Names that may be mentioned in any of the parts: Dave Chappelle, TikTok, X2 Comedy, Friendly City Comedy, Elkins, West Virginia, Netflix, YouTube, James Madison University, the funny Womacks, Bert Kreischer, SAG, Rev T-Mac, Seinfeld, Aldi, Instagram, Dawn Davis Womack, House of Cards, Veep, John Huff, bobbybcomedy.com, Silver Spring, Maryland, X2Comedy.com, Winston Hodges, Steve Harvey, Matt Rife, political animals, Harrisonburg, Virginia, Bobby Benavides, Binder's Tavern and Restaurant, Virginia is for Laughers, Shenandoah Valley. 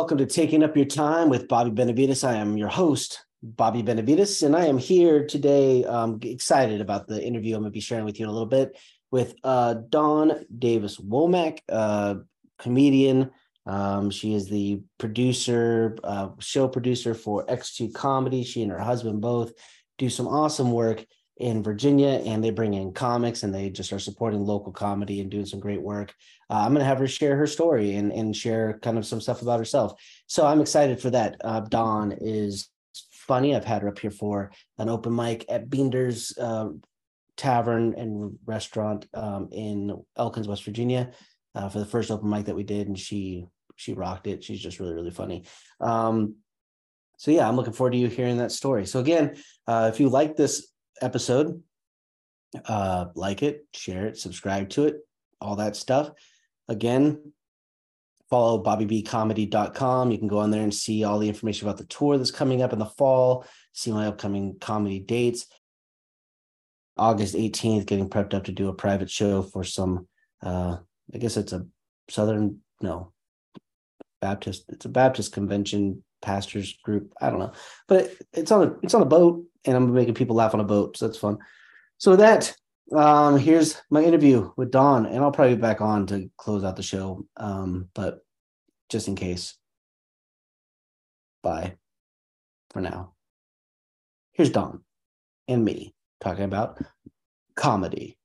welcome to Taking Up Your Time with Bobby Benavides. I am your host, Bobby Benavides, and I am here today, excited about the interview I'm going to be sharing with you in a little bit with Dawn Davis Womack, comedian. She is the producer, show producer for X2 Comedy. She and her husband both do some awesome work in Virginia, and they bring in comics, and they just are supporting local comedy and doing some great work. I'm going to have her share her story and share kind of some stuff about herself. So I'm excited for that. Dawn is funny. I've had her up here for an open mic at Binder's Tavern and Restaurant in Elkins, West Virginia, for the first open mic that we did, and she rocked it. She's just really, really funny. So yeah, I'm looking forward to you hearing that story. So again, if you like this episode, like it, share it, subscribe to it, all that stuff. Again, follow bobbybcomedy.com. You can go on there and see all the information about the tour that's coming up in the fall, see my upcoming comedy dates. August 18th, getting prepped up to do a private show for some, I guess it's a Southern, no, Baptist, it's a Baptist convention pastors group. I don't know, but it's on a boat, and I'm making people laugh on a boat, so that's fun. So with that, here's my interview with Dawn, and I'll probably be back on to close out the show, but just in case, bye for now. Here's Dawn and me talking about comedy.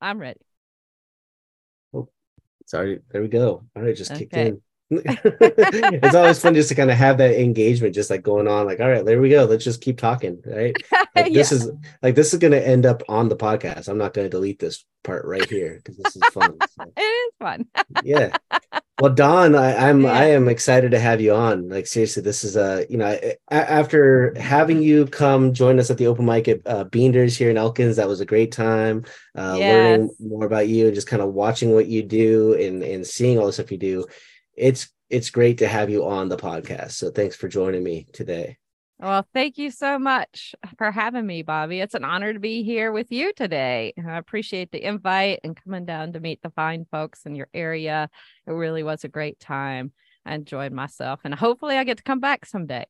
I'm ready. Oh, sorry. There we go. All right, just kicked in. It's always fun just to kind of have that engagement, just like going on, like, all right, there we go. Let's just keep talking, right? Like, this is going to end up on the podcast. I'm not going to delete this part right here because this is fun. So. It is fun. Yeah. Well, Dawn, I am excited to have you on. Like, seriously, this is after having you come join us at the open mic at Binder's here in Elkins, that was a great time. Learning more about you and just kind of watching what you do and seeing all the stuff you do. It's great to have you on the podcast. So thanks for joining me today. Well, thank you so much for having me, Bobby. It's an honor to be here with you today. I appreciate the invite and coming down to meet the fine folks in your area. It really was a great time. I enjoyed myself, and hopefully I get to come back someday.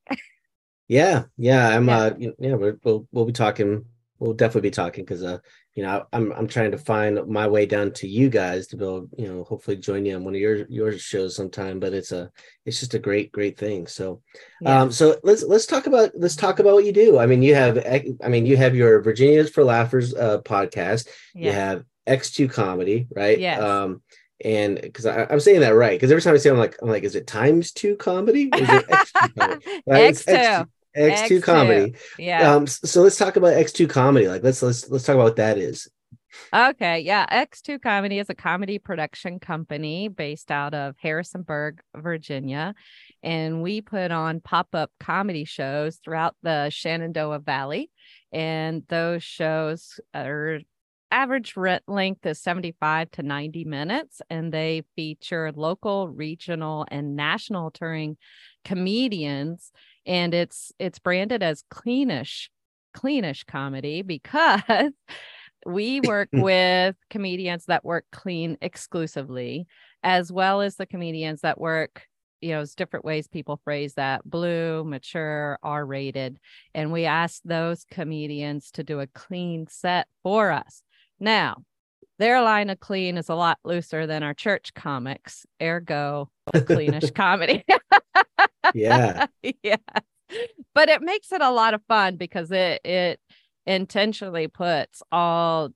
We'll be talking. We'll definitely be talking because I'm trying to find my way down to you guys to build, hopefully join you on one of your shows sometime, but it's just a great thing. So, so let's talk about what you do. I mean, you have your Virginia is for Laughers podcast. Yeah. You have X2 Comedy, right? Yes. And because I'm saying that right, because every time I say it, I'm like, is it times two comedy? Is it X2 comedy? Right? X2. X2 Comedy. Yeah. So let's talk about X2 Comedy. Like let's talk about what that is. Okay. Yeah. X2 Comedy is a comedy production company based out of Harrisonburg, Virginia. And we put on pop-up comedy shows throughout the Shenandoah Valley. And those shows are average rent length is 75 to 90 minutes. And they feature local, regional, and national touring comedians. And it's branded as cleanish comedy because we work with comedians that work clean exclusively, as well as the comedians that work, it's different ways people phrase that, blue, mature, R-rated. And we ask those comedians to do a clean set for us. Now, their line of clean is a lot looser than our church comics, ergo the cleanish comedy. Yeah. But it makes it a lot of fun because it intentionally puts all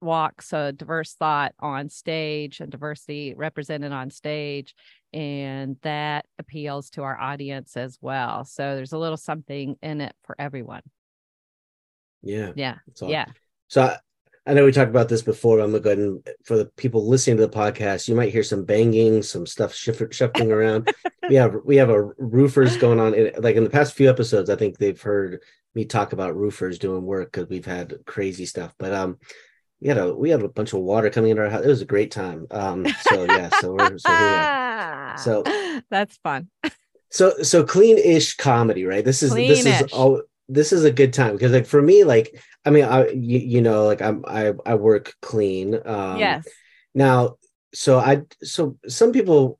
walks of diverse thought on stage and diversity represented on stage. And that appeals to our audience as well. So there's a little something in it for everyone. Yeah. Yeah. Awesome. Yeah. So I know we talked about this before. I'm going to go ahead and for the people listening to the podcast, you might hear some banging, some stuff shuffling around. We have a roofers going on. In the past few episodes, I think they've heard me talk about roofers doing work because we've had crazy stuff. But we had a bunch of water coming into our house. It was a great time. So that's fun. So clean-ish comedy, right? This is a good time because, like, for me, like, I mean, I work clean. Yes. Now, so some people,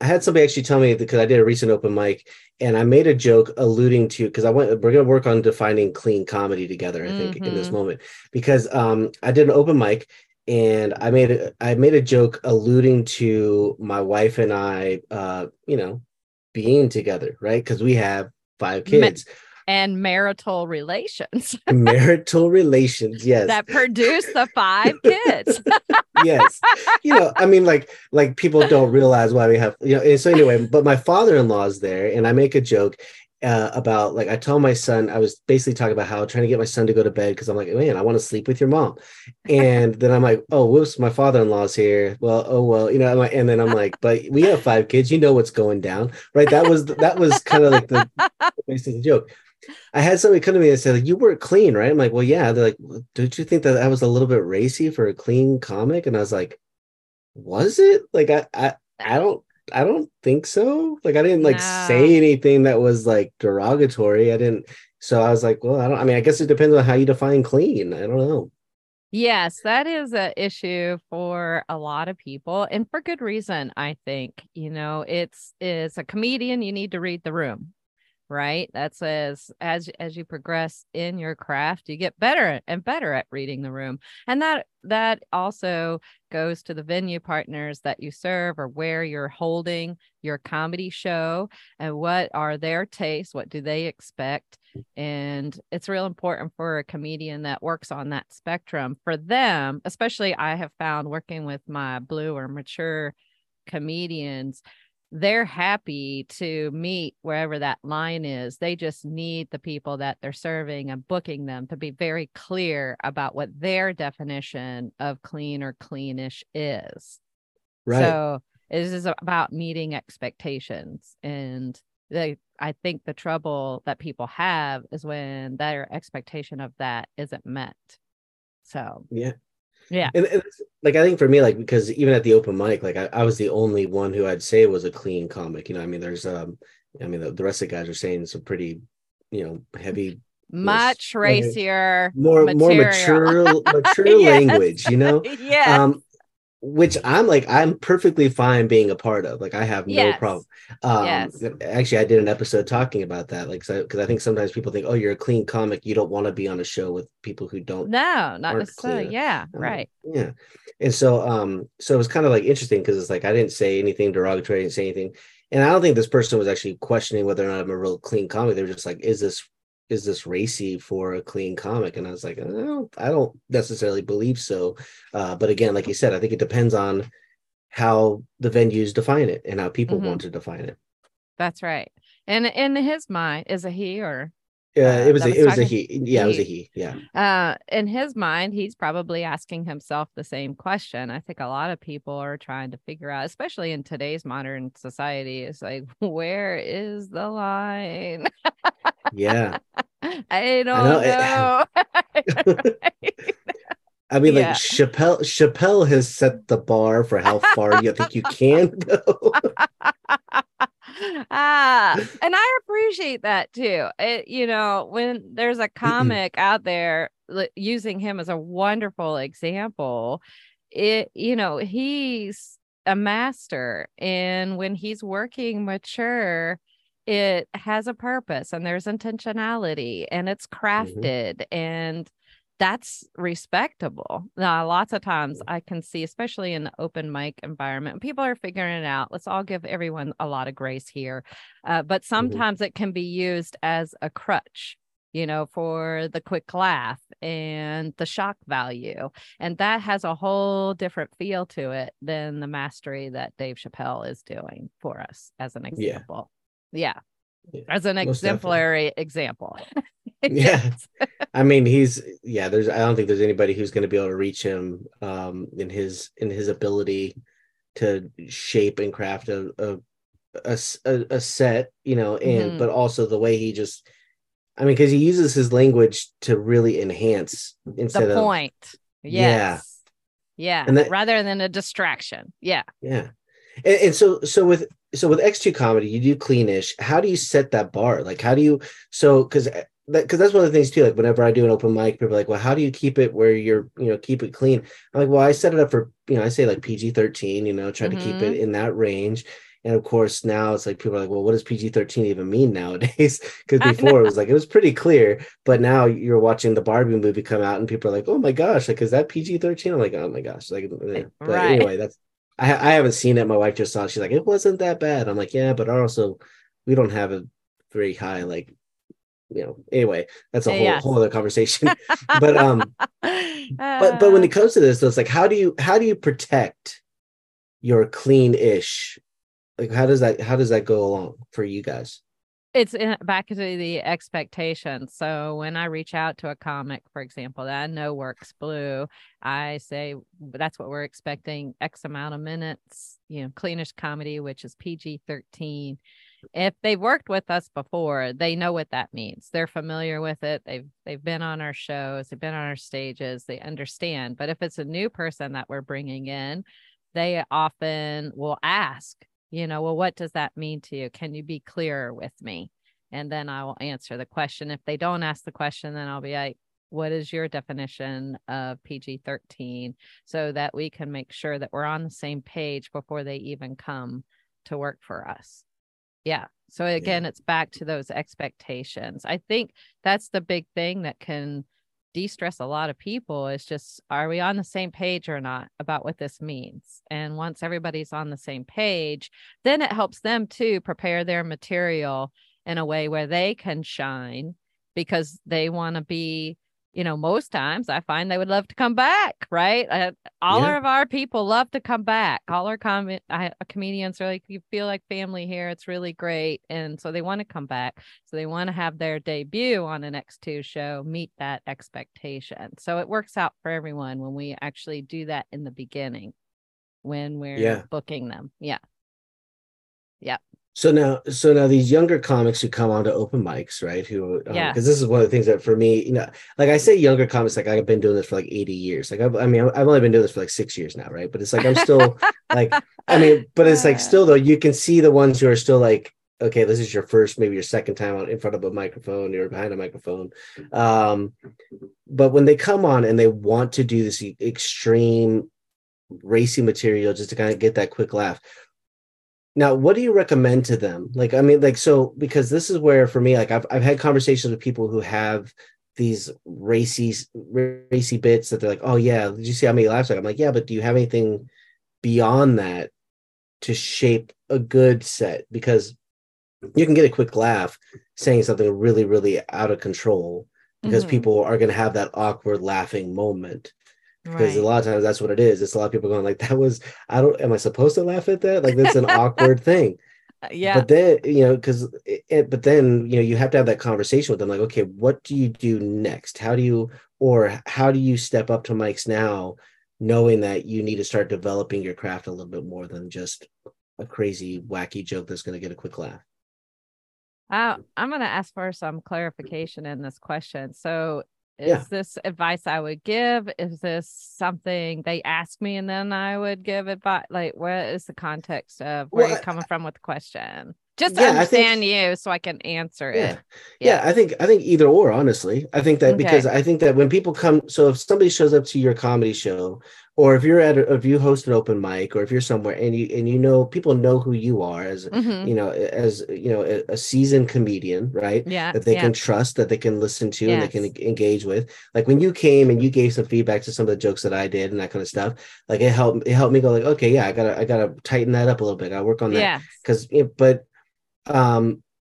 I had somebody actually tell me, because I did a recent open mic and I made a joke alluding to, because we're going to work on defining clean comedy together, I think, in this moment, because I did an open mic and I made a joke alluding to my wife and I, being together, right? Because we have 5 kids. And marital relations. Marital relations, yes. That produce the 5 kids. Yes. Like people don't realize why we have, and so anyway, but my father-in-law's there and I make a joke about, like, I tell my son, I was basically talking about how trying to get my son to go to bed because I'm like, man, I want to sleep with your mom. And then I'm like, oh, whoops, my father-in-law's here. And then I'm like, but we have 5 kids, what's going down, right? That was kind of like the basic joke. I had somebody come to me and say, like, you weren't clean, right? I'm like, well, yeah. They're like, well, don't you think that I was a little bit racy for a clean comic? And I was like, was it? Like, I don't think so. Like, I didn't say anything that was like derogatory. I didn't. So I was like, well, I guess it depends on how you define clean. I don't know. Yes, that is an issue for a lot of people, and for good reason. I think, it's a comedian. You need to read the room. Right. That says, as you progress in your craft, you get better and better at reading the room. And that also goes to the venue partners that you serve, or where you're holding your comedy show, and what are their tastes? What do they expect? And it's real important for a comedian that works on that spectrum for them, especially I have found working with my blue or mature comedians. They're happy to meet wherever that line is. They just need the people that they're serving and booking them to be very clear about what their definition of clean or cleanish is. Right. So it is about meeting expectations. And I think the trouble that people have is when their expectation of that isn't met. So, yeah. Yeah. And like, I think for me, like, because even at the open mic, like I was the only one who I'd say was a clean comic. There's, the rest of the guys are saying some pretty, heavy, much racier, more mature yes. language, yeah. Which I'm perfectly fine being a part of. Like, I have no yes. problem. Yes. Actually, I did an episode talking about that. Like, because I think sometimes people think, oh, you're a clean comic. You don't want to be on a show with people who don't. No, not necessarily. Clean. Yeah, right. Yeah. And so it was kind of like interesting because it's like I didn't say anything derogatory. I didn't say anything. And I don't think this person was actually questioning whether or not I'm a real clean comic. They were just like, is this racy for a clean comic? And I was like, I don't necessarily believe so. But again, like you said, I think it depends on how the venues define it and how people want to define it. That's right. And in his mind, is a he or? Yeah, it was a he. Yeah, it was a he. Yeah. In his mind, he's probably asking himself the same question. I think a lot of people are trying to figure out, especially in today's modern society, it's like, where is the line? Yeah. I don't know. Right. I mean, yeah. Like Chappelle has set the bar for how far you think you can go. And I appreciate that too. It, when there's a comic out there using him as a wonderful example, he's a master, and when he's working mature, it has a purpose and there's intentionality and it's crafted and that's respectable. Now, lots of times I can see, especially in the open mic environment, people are figuring it out. Let's all give everyone a lot of grace here. But sometimes it can be used as a crutch, for the quick laugh and the shock value. And that has a whole different feel to it than the mastery that Dave Chappelle is doing for us as an example. Yeah. As an exemplary example. Yeah. I mean, I don't think there's anybody who's going to be able to reach him in his ability to shape and craft a set, and but also the way he just, because he uses his language to really enhance instead of the point. Yes. Yeah. And that, rather than a distraction. Yeah. Yeah. And so with X2 Comedy, you do cleanish. How do you set that bar? Like, how do you, because that's one of the things too, like whenever I do an open mic, people are like, well, how do you keep it where you're, keep it clean? I'm like, well, I set it up for, I say like PG-13, try to keep it in that range. And of course, now it's like people are like, well, what does PG-13 even mean nowadays? Because before it was pretty clear. But now you're watching the Barbie movie come out and people are like, oh, my gosh, like, is that PG-13? I'm like, oh, my gosh. Like, yeah. But anyway, that's I haven't seen it. My wife just saw it. She's like, it wasn't that bad. I'm like, yeah, but also we don't have a very high anyway, that's a whole other conversation. But but when it comes to this, it's like, how do you protect your clean-ish? Like, how does that go along for you guys? It's back to the expectation. So when I reach out to a comic, for example, that I know works blue, I say, that's what we're expecting. X amount of minutes, cleanish comedy, which is PG-13. If they've worked with us before, they know what that means. They're familiar with it. They've been on our shows. They've been on our stages. They understand. But if it's a new person that we're bringing in, they often will ask, well, what does that mean to you? Can you be clearer with me? And then I will answer the question. If they don't ask the question, then I'll be like, what is your definition of PG-13? So that we can make sure that we're on the same page before they even come to work for us. Yeah. So again, It's back to those expectations. I think that's the big thing that can de-stress a lot of people is just, are we on the same page or not about what this means? And once everybody's on the same page, then it helps them to prepare their material in a way where they can shine, because they want to be, most times I find they would love to come back, right? All of our people love to come back. All our comedians are like, you feel like family here. It's really great. And so they want to come back. So they want to have their debut on an X2 show, meet that expectation. So it works out for everyone when we actually do that in the beginning, when we're booking them. Yeah. Yeah. So now these younger comics who come on to open mics, right? Who, because this is one of the things that for me, like I say younger comics, like I've been doing this for like 80 years. Like, I've only been doing this for like 6 years now. Right. But it's like, I'm still but it's like still though, you can see the ones who are still like, okay, this is your first, maybe your second time in front of a microphone or behind a microphone. But when they come on and they want to do this extreme racy material just to kind of get that quick laugh. Now, what do you recommend to them? Because this is where for me, like I've had conversations with people who have these racy bits that they're like, oh yeah, did you see how many laughs? I'm like, yeah, but do you have anything beyond that to shape a good set? Because you can get a quick laugh saying something really, really out of control because people are going to have that awkward laughing moment. Because a lot of times that's what it is. It's a lot of people going like, that was, am I supposed to laugh at that? Like, that's an awkward thing. Yeah. But then, you have to have that conversation with them. Like, okay, what do you do next? How do you step up to mics now, knowing that you need to start developing your craft a little bit more than just a crazy, wacky joke that's going to get a quick laugh? I'm going to ask for some clarification in this question. So, is this advice I would give? Is this something they ask me and then I would give advice? Like, what is the context of where you're coming from with the question? Just to understand you so I can answer it. Yeah. I think either or, honestly. I think that because I think that when people come, so if somebody shows up to your comedy show, or if you're if you host an open mic, or if you're somewhere and people know who you are as a seasoned comedian, right? Yeah. That they can trust, that they can listen to, and they can engage with. Like when you came and you gave some feedback to some of the jokes that I did and that kind of stuff, like it helped me go like, okay, yeah, I gotta tighten that up a little bit. I work on that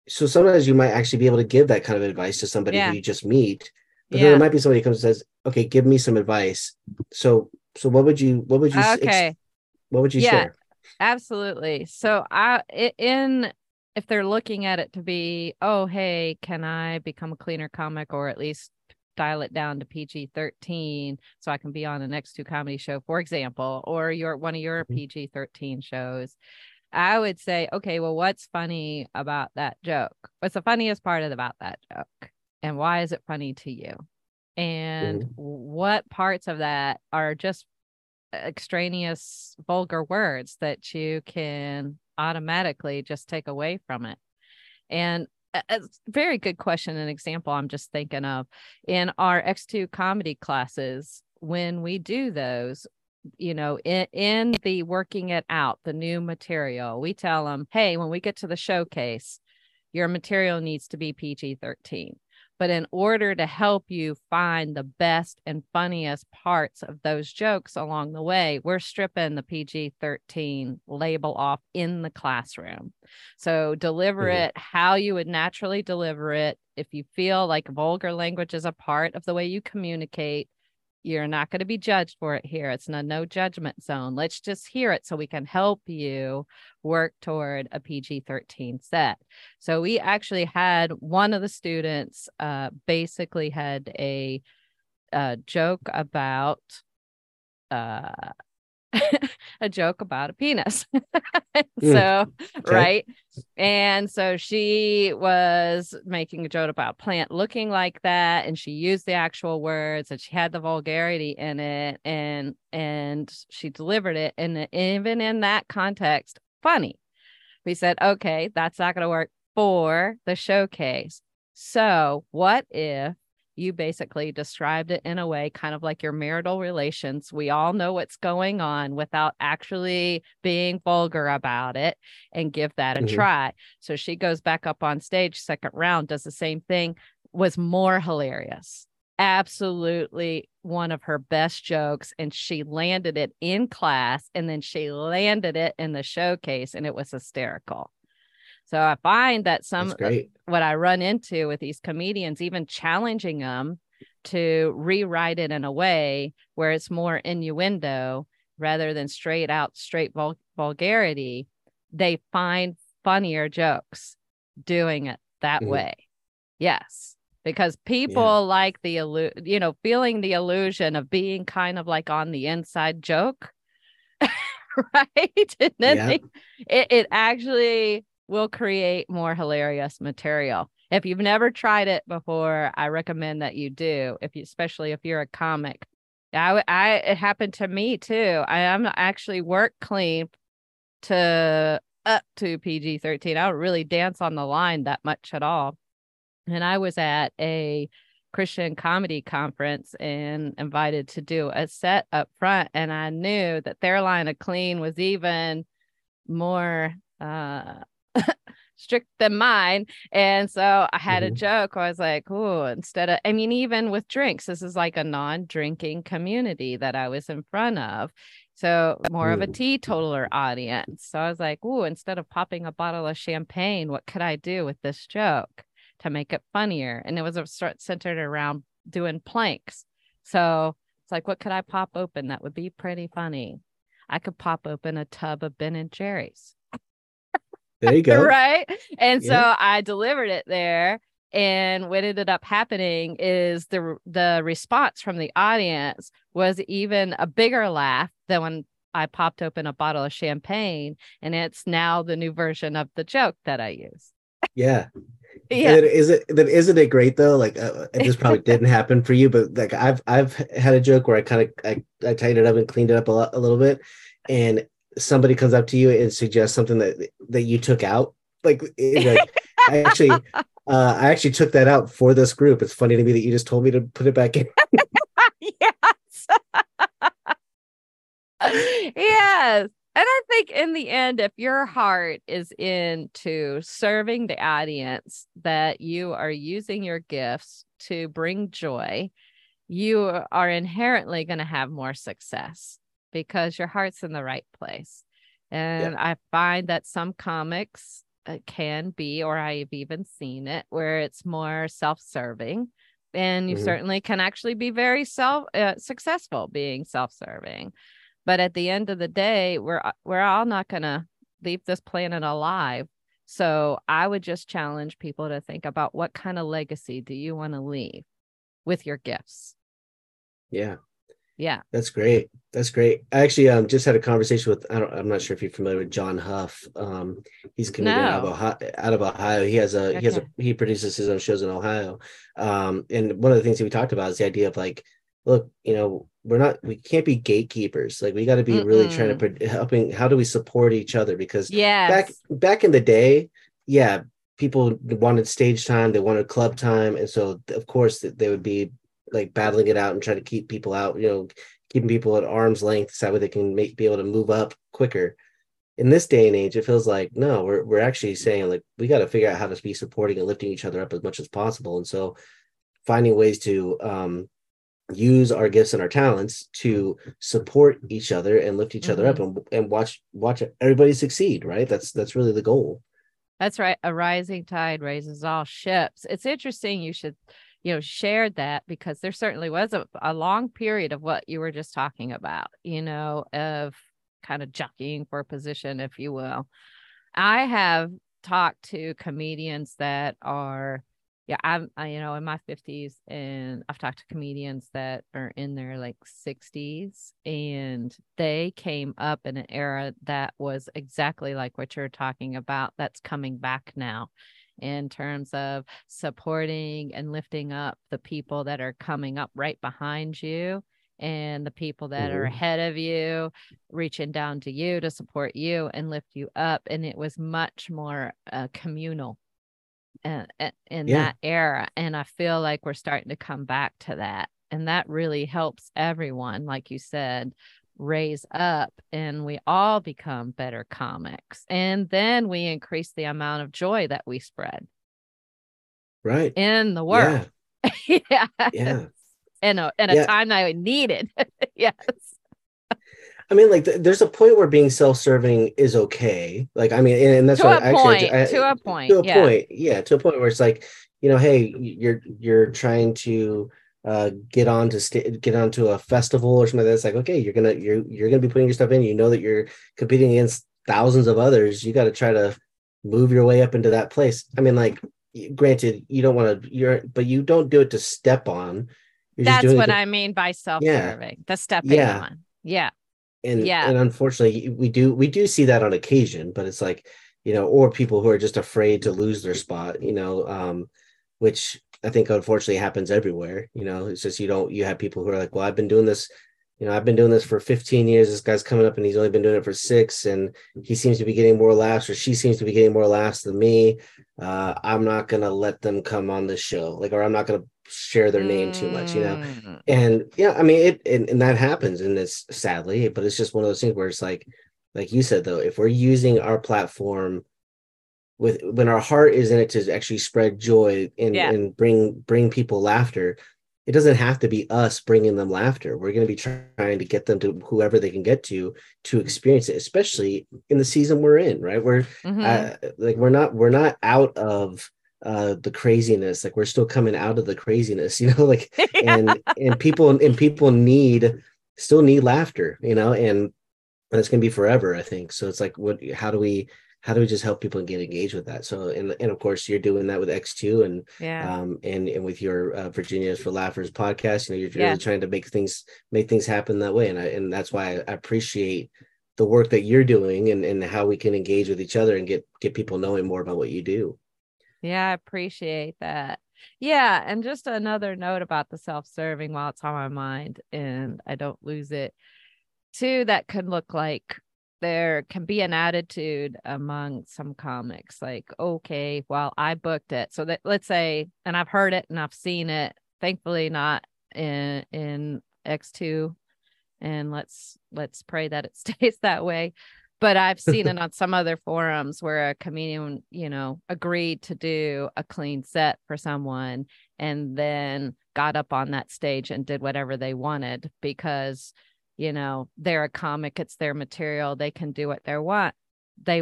so sometimes you might actually be able to give that kind of advice to somebody who you just meet, but then there might be somebody who comes and says, okay, give me some advice. So what would you share? Absolutely. So if they're looking at it to be, oh, hey, can I become a cleaner comic or at least dial it down to PG-13 so I can be on the X2 Comedy show, for example, or one of your PG-13 shows. I would say, okay, well, what's funny about that joke? What's the funniest part about that joke? And why is it funny to you? and what parts of that are just extraneous vulgar words that you can automatically just take away from it. And a very good question and example I'm just thinking of in our X2 comedy classes, when we do those, you know, in the working it out, the new material, we tell them, hey, when we get to the showcase, your material needs to be PG-13. But in order to help you find the best and funniest parts of those jokes along the way, we're stripping the PG-13 label off in the classroom. So deliver it how you would naturally deliver it. If you feel like vulgar language is a part of the way you communicate, you're not going to be judged for it here. It's a no judgment zone. Let's just hear it so we can help you work toward a PG-13 set. So we actually had one of the students basically had a joke about a joke about a penis. Right. And so she was making a joke about plant looking like that, and she used the actual words, and she had the vulgarity in it, and she delivered it, and even in that context, funny. We said, okay, that's not going to work for the showcase. So what if you basically described it in a way kind of like your marital relations? We all know what's going on without actually being vulgar about it, and give that a try. So she goes back up on stage, second round, does the same thing, was more hilarious. Absolutely one of her best jokes. And she landed it in class, and then she landed it in the showcase, and it was hysterical. So I find that some what I run into with these comedians, even challenging them to rewrite it in a way where it's more innuendo rather than straight out, straight vulgarity, they find funnier jokes doing it that way. Yes, because people like the, you know, feeling the illusion of being kind of like on the inside joke, right? And then it actually will create more hilarious material. If you've never tried it before, I recommend that you do. If you, especially if you're a comic, I it happened to me too. I am actually work clean to up to PG-13. I don't really dance on the line that much at all. And I was at a Christian comedy conference and invited to do a set up front, and I knew that their line of clean was even more strict than mine. And so I had a joke. I was like, oh, instead of, I mean, even with drinks, this is like a non-drinking community that I was in front of. So more of a teetotaler audience. So I was like, oh, instead of popping a bottle of champagne, what could I do with this joke to make it funnier? And it was centered around doing planks. So it's like, what could I pop open? That would be pretty funny. I could pop open a tub of Ben and Jerry's. There you go. Right. And so I delivered it there. And what ended up happening is the response from the audience was even a bigger laugh than when I popped open a bottle of champagne. And it's now the new version of the joke that I use. Yeah. Yeah. Isn't it great though? Like this probably didn't happen for you, but like I've had a joke where I kind of, I tightened it up and cleaned it up a little bit. And somebody comes up to you and suggests something that you took out. Like I actually took that out for this group. It's funny to me that you just told me to put it back in. Yes. And I think in the end, if your heart is into serving the audience, that you are using your gifts to bring joy, you are inherently going to have more success, because your heart's in the right place. And I find that some comics can be, or I've even seen it, where it's more self-serving. And you certainly can actually be very successful being self-serving. But at the end of the day, we're all not going to leave this planet alive. So I would just challenge people to think about, what kind of legacy do you want to leave with your gifts? Yeah. Yeah. That's great. That's great. I actually just had a conversation with, I'm not sure if you're familiar with John Huff. He's a comedian out of Ohio. He produces his own shows in Ohio. And one of the things that we talked about is the idea of like, look, you know, we can't be gatekeepers. Like we got to be really trying to helping. How do we support each other? Because back in the day, yeah, people wanted stage time. They wanted club time. And so of course they would be like battling it out and trying to keep people out, you know, keeping people at arm's length so that way they can be able to move up quicker. In this day and age, it feels like, no, we're actually saying like, we got to figure out how to be supporting and lifting each other up as much as possible. And so finding ways to use our gifts and our talents to support each other and lift each other up and watch everybody succeed, right? That's really the goal. That's right. A rising tide raises all ships. It's interesting. You should, you know, shared that because there certainly was a long period of what you were just talking about, you know, of kind of jockeying for a position, if you will. I have talked to comedians that are, I'm in my 50s, and I've talked to comedians that are in their like 60s, and they came up in an era that was exactly like what you're talking about that's coming back now, in terms of supporting and lifting up the people that are coming up right behind you and the people that are ahead of you, reaching down to you to support you and lift you up. And it was much more communal in that era. And I feel like we're starting to come back to that. And that really helps everyone, like you said, raise up, and we all become better comics, and then we increase the amount of joy that we spread right in the world. Yeah. In a time that we needed. Yes. I mean, like there's a point where being self-serving is okay. Like, I mean, and that's what to a point where it's like, you know, hey, you're trying to get onto a festival or something like that. It's like, okay, you're gonna be putting your stuff in, you know, that you're competing against thousands of others. You got to try to move your way up into that place. I mean, like, granted, but you don't do it to step on. I mean by self-serving, the stepping on. Yeah. And unfortunately we do see that on occasion, but it's like, you know, or people who are just afraid to lose their spot, you know, which I think unfortunately happens everywhere. You know, it's just, you have people who are like, well, I've been doing this for 15 years. This guy's coming up and he's only been doing it for 6, and he seems to be getting more laughs, or she seems to be getting more laughs than me. I'm not going to let them come on the show. Like, or I'm not going to share their name too much, you know? And yeah, I mean, and that happens, and it's sadly, but it's just one of those things where it's like you said, though, if we're using our platform when our heart is in it to actually spread joy and bring people laughter, it doesn't have to be us bringing them laughter. We're going to be trying to get them to whoever they can get to experience it, especially in the season we're in, right? We're we're not out of the craziness. Like, we're still coming out of the craziness, you know, like, and people still need laughter, you know, and it's going to be forever, I think. So it's like, how do we just help people get engaged with that? So, and of course you're doing that with X2 and with your Virginia is for Laughers podcast, you know, you're really trying to make things happen that way. And that's why I appreciate the work that you're doing and how we can engage with each other and get people knowing more about what you do. Yeah. I appreciate that. Yeah. And just another note about the self-serving, while it's on my mind and I don't lose it too, that could look like, there can be an attitude among some comics like, okay, well, I booked it. So that, let's say, and I've heard it and I've seen it, thankfully not in X2, and let's pray that it stays that way. But I've seen it on some other forums where a comedian, you know, agreed to do a clean set for someone and then got up on that stage and did whatever they wanted because, you know, they're a comic, it's their material, they can do what they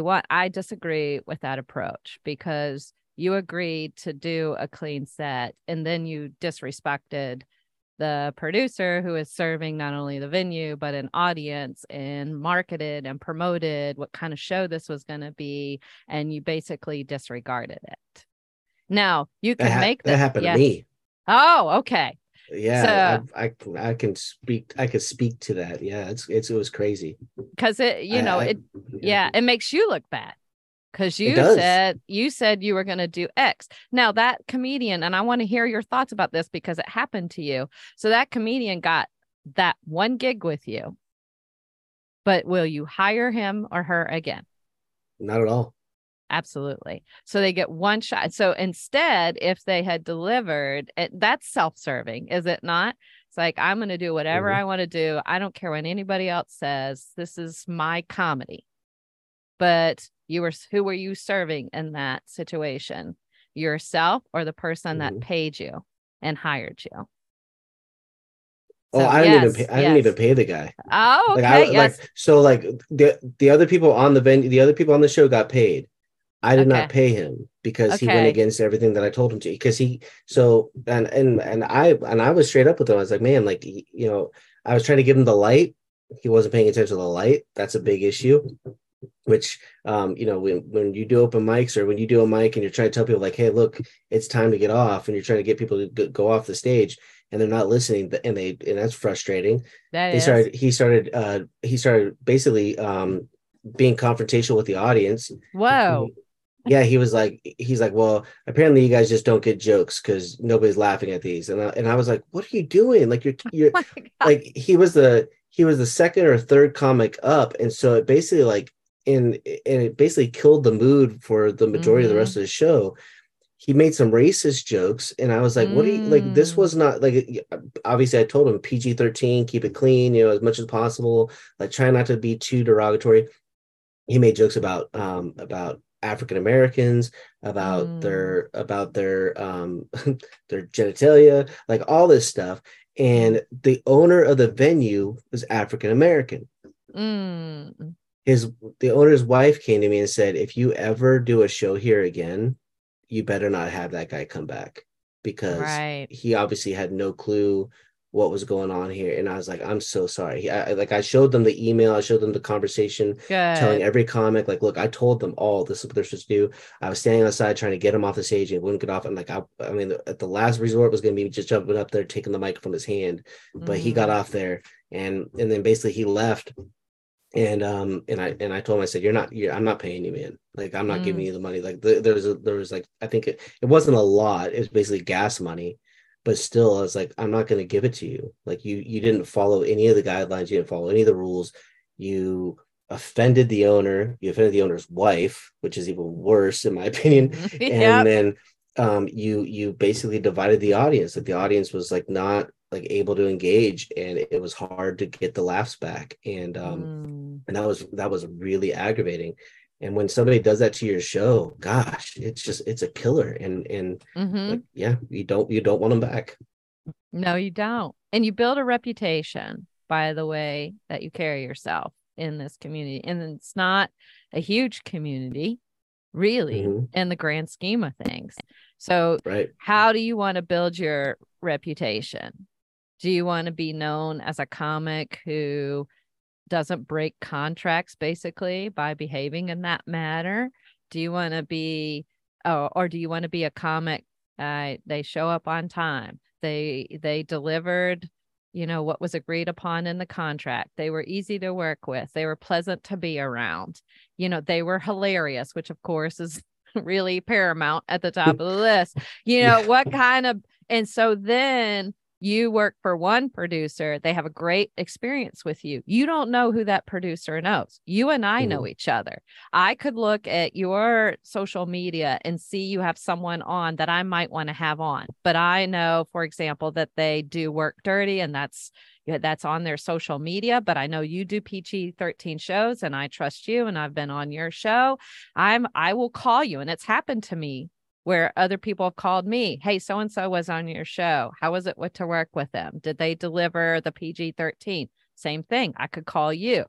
want. I disagree with that approach, because you agreed to do a clean set and then you disrespected the producer who is serving not only the venue, but an audience, and marketed and promoted what kind of show this was going to be. And you basically disregarded it. Now you can make that happen to me. Oh, okay. Yeah, so, I could speak to that. Yeah, it was crazy because it makes you look bad because you said you were going to do X. Now that comedian, and I want to hear your thoughts about this because it happened to you. So that comedian got that one gig with you, but will you hire him or her again? Not at all. Absolutely. So they get one shot. So instead, if they had delivered, that's self-serving, is it not? It's like, I'm going to do whatever I want to do. I don't care what anybody else says. This is my comedy. But who were you serving in that situation? Yourself or the person that paid you and hired you? So, I didn't even pay the guy. Oh, okay. The other people on the venue, the other people on the show got paid. I did not pay him because he went against everything that I told him to. Because I was straight up with him. I was like, man, like, you know, I was trying to give him the light. He wasn't paying attention to the light. That's a big issue. Which, you know, when you do open mics or when you do a mic and you're trying to tell people like, hey, look, it's time to get off, and you're trying to get people to go off the stage, and they're not listening, and that's frustrating. He started basically being confrontational with the audience. Whoa. Yeah, he's like, well, apparently you guys just don't get jokes because nobody's laughing at these. And I was like, what are you doing? Like you're oh my God. Like he was the second or third comic up, and so it basically like it basically killed the mood for the majority of the rest of the show. He made some racist jokes, and I was like, what are you like? This was not like, obviously I told him PG-13, keep it clean, you know, as much as possible, like try not to be too derogatory. He made jokes about African Americans, about their their genitalia, like all this stuff. And the owner of the venue was African American. Mm. The owner's wife came to me and said, if you ever do a show here again, you better not have that guy come back, because he obviously had no clue what was going on here. And I was like, I'm so sorry. I showed them the email. I showed them the conversation, telling every comic, like, look, I told them all this is what they're supposed to do. I was standing outside trying to get him off the stage, and he wouldn't get off. And like, I mean, at the last resort was going to be just jumping up there, taking the mic from his hand, but he got off there and then basically he left. And I told him, I said, I'm not paying you, man. Like, I'm not giving you the money. Like there was I think it wasn't a lot. It was basically gas money, but still I was like, I'm not going to give it to you. Like you didn't follow any of the guidelines. You didn't follow any of the rules. You offended the owner. You offended the owner's wife, which is even worse in my opinion. And then, you basically divided the audience. Like the audience was like, not like able to engage, and it was hard to get the laughs back. And and that was really aggravating. And when somebody does that to your show, gosh, it's a killer. And like, yeah, you don't want them back. No, you don't. And you build a reputation by the way that you carry yourself in this community. And it's not a huge community really in the grand scheme of things. So how do you want to build your reputation? Do you want to be known as a comic who doesn't break contracts basically by behaving in that manner? Do you want to be, or do you want to be a comic? They show up on time. They delivered, you know, what was agreed upon in the contract. They were easy to work with. They were pleasant to be around. You know, they were hilarious, which of course is really paramount at the top of the list. You know, what kind of, and so then you work for one producer. They have a great experience with you. You don't know who that producer knows. You and I know each other. I could look at your social media and see you have someone on that I might want to have on. But I know, for example, that they do Work Dirty, and that's on their social media. But I know you do PG-13 shows, and I trust you, and I've been on your show. I will call you, and it's happened to me, where other people have called me, hey, so-and-so was on your show. How was it to work with them? Did they deliver the PG-13? Same thing. I could call you.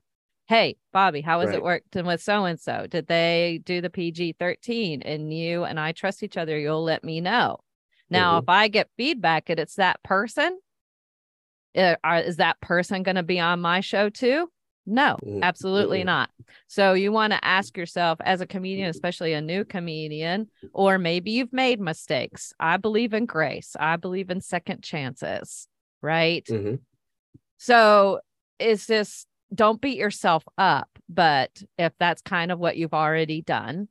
Hey, Bobby, how was it working with so-and-so? Did they do the PG-13? And you and I trust each other. You'll let me know. Now, if I get feedback and it's that person, is that person going to be on my show too? No, absolutely not. So you want to ask yourself as a comedian, especially a new comedian, or maybe you've made mistakes. I believe in grace. I believe in second chances. right? Mm-hmm. So it's this, don't beat yourself up, but if that's kind of what you've already done,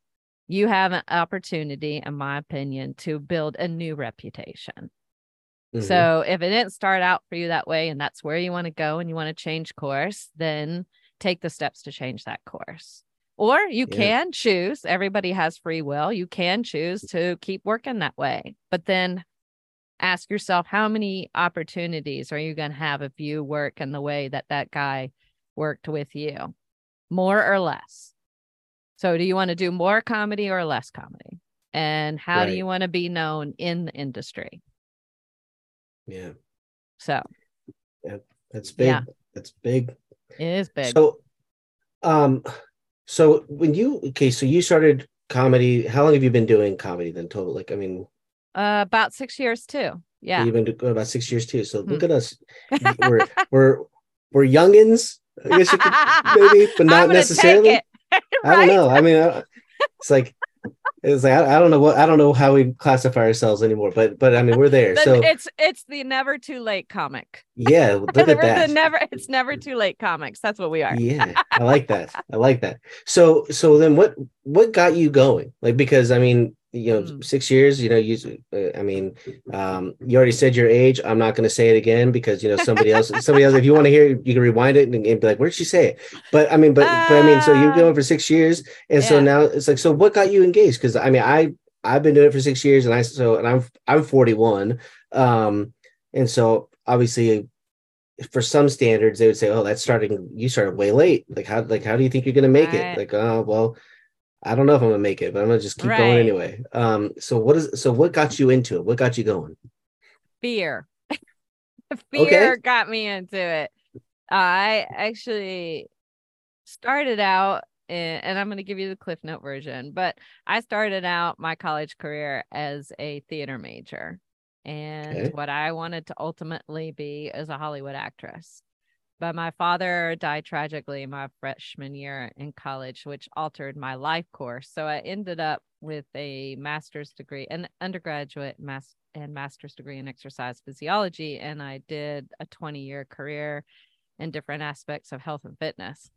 you have an opportunity, in my opinion, to build a new reputation. Mm-hmm. So if it didn't start out for you that way, and that's where you want to go and you want to change course, then take the steps to change that course. Or you can choose, everybody has free will, you can choose to keep working that way. But then ask yourself, how many opportunities are you going to have if you work in the way that that guy worked with you? More or less? So do you want to do more comedy or less comedy? And how do you want to be known in the industry? Yeah. So that's big. Yeah. That's big. It is big. So so when you so you started comedy, how long have you been doing comedy then total? Like, I mean, about 6 years too. Yeah. You've been doing about 6 years too. So look at us. We're youngins, I guess you could, maybe, but not necessarily. Right? I don't know. I mean, it's like I don't know how we classify ourselves anymore, but I mean, we're there. So it's the never too late comic. Yeah, look at that. It's never too late comics. That's what we are. Yeah, I like that. So then, what got you going? Like, because I mean, you know, 6 years. You know, you already said your age. I'm not going to say it again because you know somebody else. If you want to hear, you can rewind it and be like, "Where'd she say it?" But so you're going for 6 years, and so now it's like, so what got you engaged? Because I mean, I've been doing it for 6 years, and I'm 41, and so obviously, for some standards, they would say, "Oh, you started way late. Like how do you think you're going to make it?" Like, oh well. I don't know if I'm gonna make it, but I'm gonna just keep going anyway. So what got you into it? What got you going? Fear. Fear got me into it. I actually started out, and I'm gonna give you the Cliff Note version, but I started out my college career as a theater major. And what I wanted to ultimately be is a Hollywood actress. But my father died tragically my freshman year in college, which altered my life course. So I ended up with a master's degree, an undergraduate and master's degree in exercise physiology. And I did a 20-year career in different aspects of health and fitness.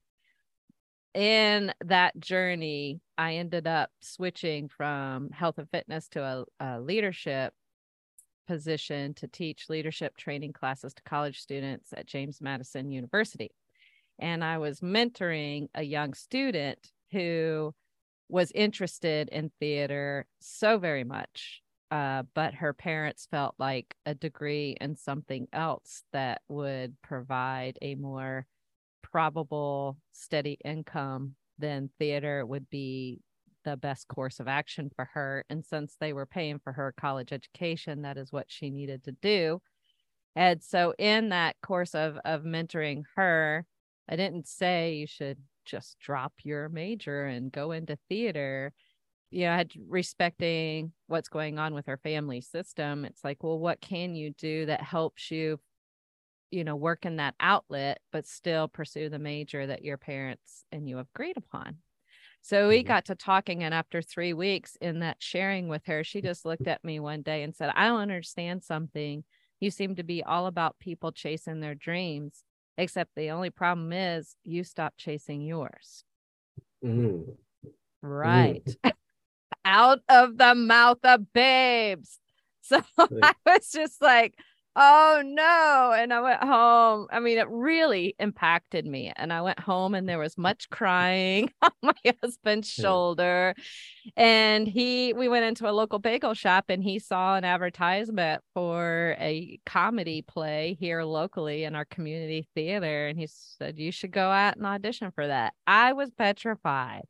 In that journey, I ended up switching from health and fitness to a leadership position to teach leadership training classes to college students at James Madison University. And I was mentoring a young student who was interested in theater so very much, but her parents felt like a degree in something else that would provide a more probable steady income than theater would be the best course of action for her. And since they were paying for her college education, that is what she needed to do. And so in that course of mentoring her, I didn't say you should just drop your major and go into theater. You know, I had respecting what's going on with her family system. It's like, well, what can you do that helps you, you know, work in that outlet, but still pursue the major that your parents and you have agreed upon? So we got to talking, and after 3 weeks in that sharing with her, she just looked at me one day and said, I don't understand something. You seem to be all about people chasing their dreams, except the only problem is you stop chasing yours. Mm-hmm. Right. Mm-hmm. Out of the mouth of babes. So I was just like, oh no. And I went home. I mean, it really impacted me. And I went home and there was much crying on my husband's shoulder. And we went into a local bagel shop and he saw an advertisement for a comedy play here locally in our community theater. And he said, you should go out and audition for that. I was petrified.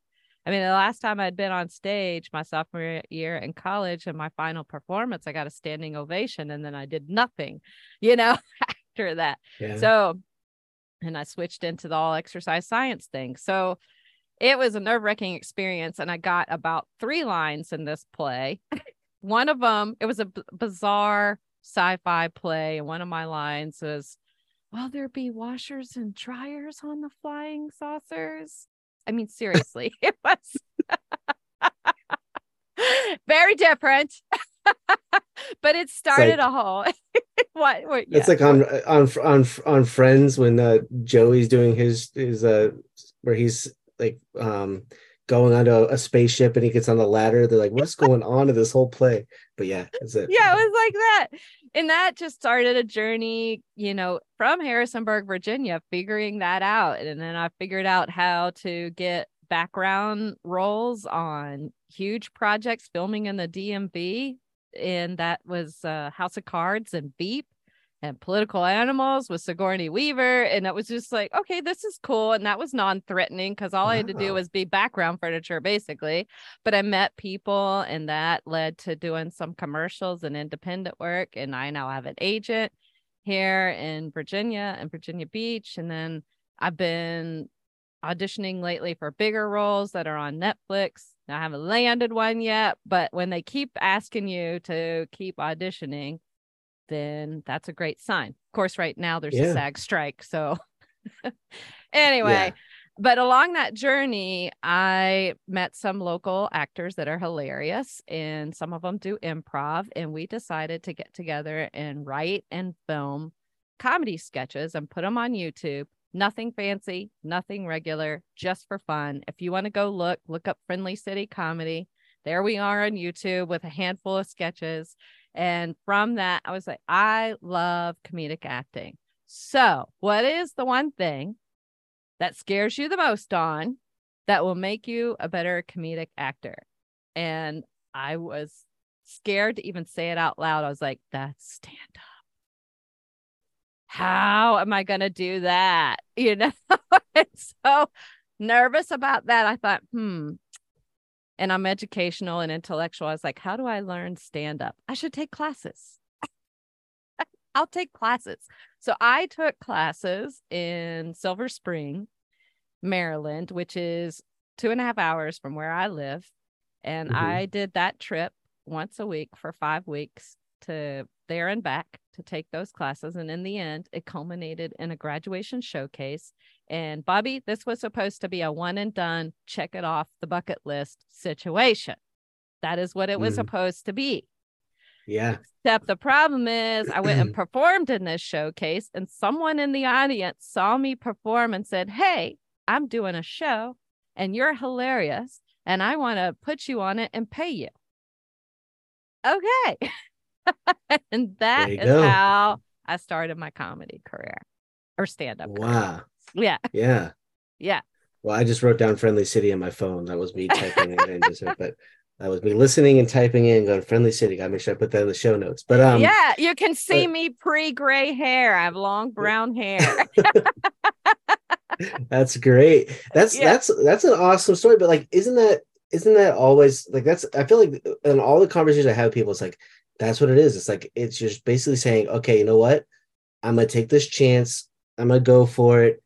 I mean, the last time I'd been on stage, my sophomore year in college, and my final performance, I got a standing ovation, and then I did nothing, you know, after that. Yeah. So, and I switched into the all exercise science thing. So it was a nerve-wracking experience. And I got about 3 lines in this play. One of them, it was a bizarre sci-fi play. And one of my lines was, will there be washers and dryers on the flying saucers? I mean, seriously, it was very different, but it started a whole What? Yeah. It's like on Friends when Joey's doing his where he's like going onto a spaceship and he gets on the ladder. They're like, what's going on in this whole play? But yeah, that's it. Yeah, it was like that. And that just started a journey, you know, from Harrisonburg, Virginia, figuring that out. And then I figured out how to get background roles on huge projects filming in the DMV. And that was House of Cards and Veep and Political Animals with Sigourney Weaver. And it was just like, okay, this is cool. And that was non-threatening because all I had to do was be background furniture, basically. But I met people and that led to doing some commercials and independent work. And I now have an agent here in Virginia and Virginia Beach. And then I've been auditioning lately for bigger roles that are on Netflix. Now, I haven't landed one yet, but when they keep asking you to keep auditioning, then that's a great sign. Of course, right now there's a SAG strike. So anyway, but along that journey, I met some local actors that are hilarious and some of them do improv. And we decided to get together and write and film comedy sketches and put them on YouTube. Nothing fancy, nothing regular, just for fun. If you want to go look up Friendly City Comedy. There we are on YouTube with a handful of sketches. And from that, I was like, I love comedic acting. So what is the one thing that scares you the most on that will make you a better comedic actor? And I was scared to even say it out loud. I was like, that's stand up. How am I going to do that? You know, it's so nervous about that. I thought, And I'm educational and intellectual. I was like, how do I learn stand up? I should take classes. I'll take classes. So I took classes in Silver Spring, Maryland, which is 2.5 hours from where I live. And I did that trip once a week for 5 weeks to there and back to take those classes. And in the end, it culminated in a graduation showcase. And Bobby, this was supposed to be a one and done, check it off the bucket list situation. That is what it was supposed to be. Yeah. Except the problem is I went and performed in this showcase and someone in the audience saw me perform and said, hey, I'm doing a show and you're hilarious and I want to put you on it and pay you. Okay. And that is how I started my comedy career or stand-up. Wow. Career. Yeah. Yeah. Yeah. Well, I just wrote down Friendly City on my phone. That was me typing it in. But that was me listening and typing in going Friendly City. Gotta make sure I put that in the show notes. But yeah, you can see me pre-gray hair. I have long brown hair. That's great. That's an awesome story. But like, isn't that always like that's I feel like in all the conversations I have with people, it's like that's what it is. It's like, it's just basically saying, okay, you know what? I'm going to take this chance. I'm going to go for it.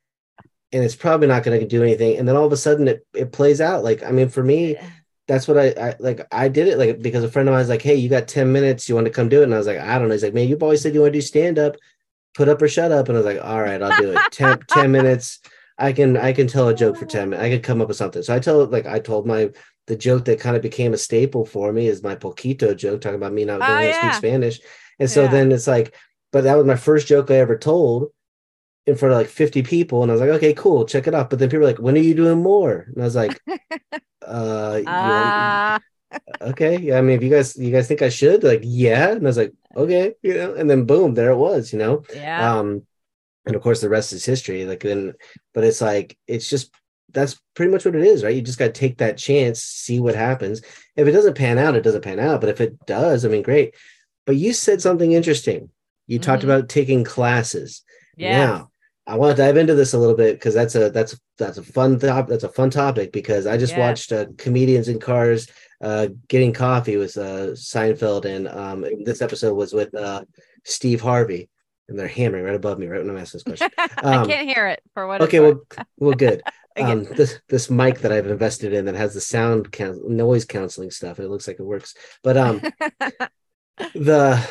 And it's probably not going to do anything. And then all of a sudden it plays out. Like, I mean, for me, that's what I like. I did it like because a friend of mine was like, hey, you got 10 minutes. You want to come do it? And I was like, I don't know. He's like, man, you've always said you want to do stand up, put up or shut up. And I was like, all right, I'll do it. 10 minutes. I can tell a joke for 10 minutes. I could come up with something. So I told the joke that kind of became a staple for me is my poquito joke, talking about me not knowing to speak Spanish. And so then it's like, but that was my first joke I ever told in front of like 50 people. And I was like, okay, cool. Check it out. But then people were like, when are you doing more? And I was like, okay. Yeah. I mean, if you guys think I should and I was like, okay, you know, and then boom, there it was, you know? Yeah. And of course the rest is history. But it's like, it's just, that's pretty much what it is, right? You just got to take that chance, see what happens. If it doesn't pan out, it doesn't pan out. But if it does, I mean, great. But you said something interesting. You talked about taking classes. Yeah. Now, I want to dive into this a little bit because that's a fun topic because I just watched Comedians in Cars Getting Coffee with Seinfeld. And this episode was with Steve Harvey. And they're hammering right above me right when I'm asking this question. I can't hear it for what it's worth. Okay, well, good. This mic that I've invested in that has the sound noise canceling stuff. It looks like it works. But the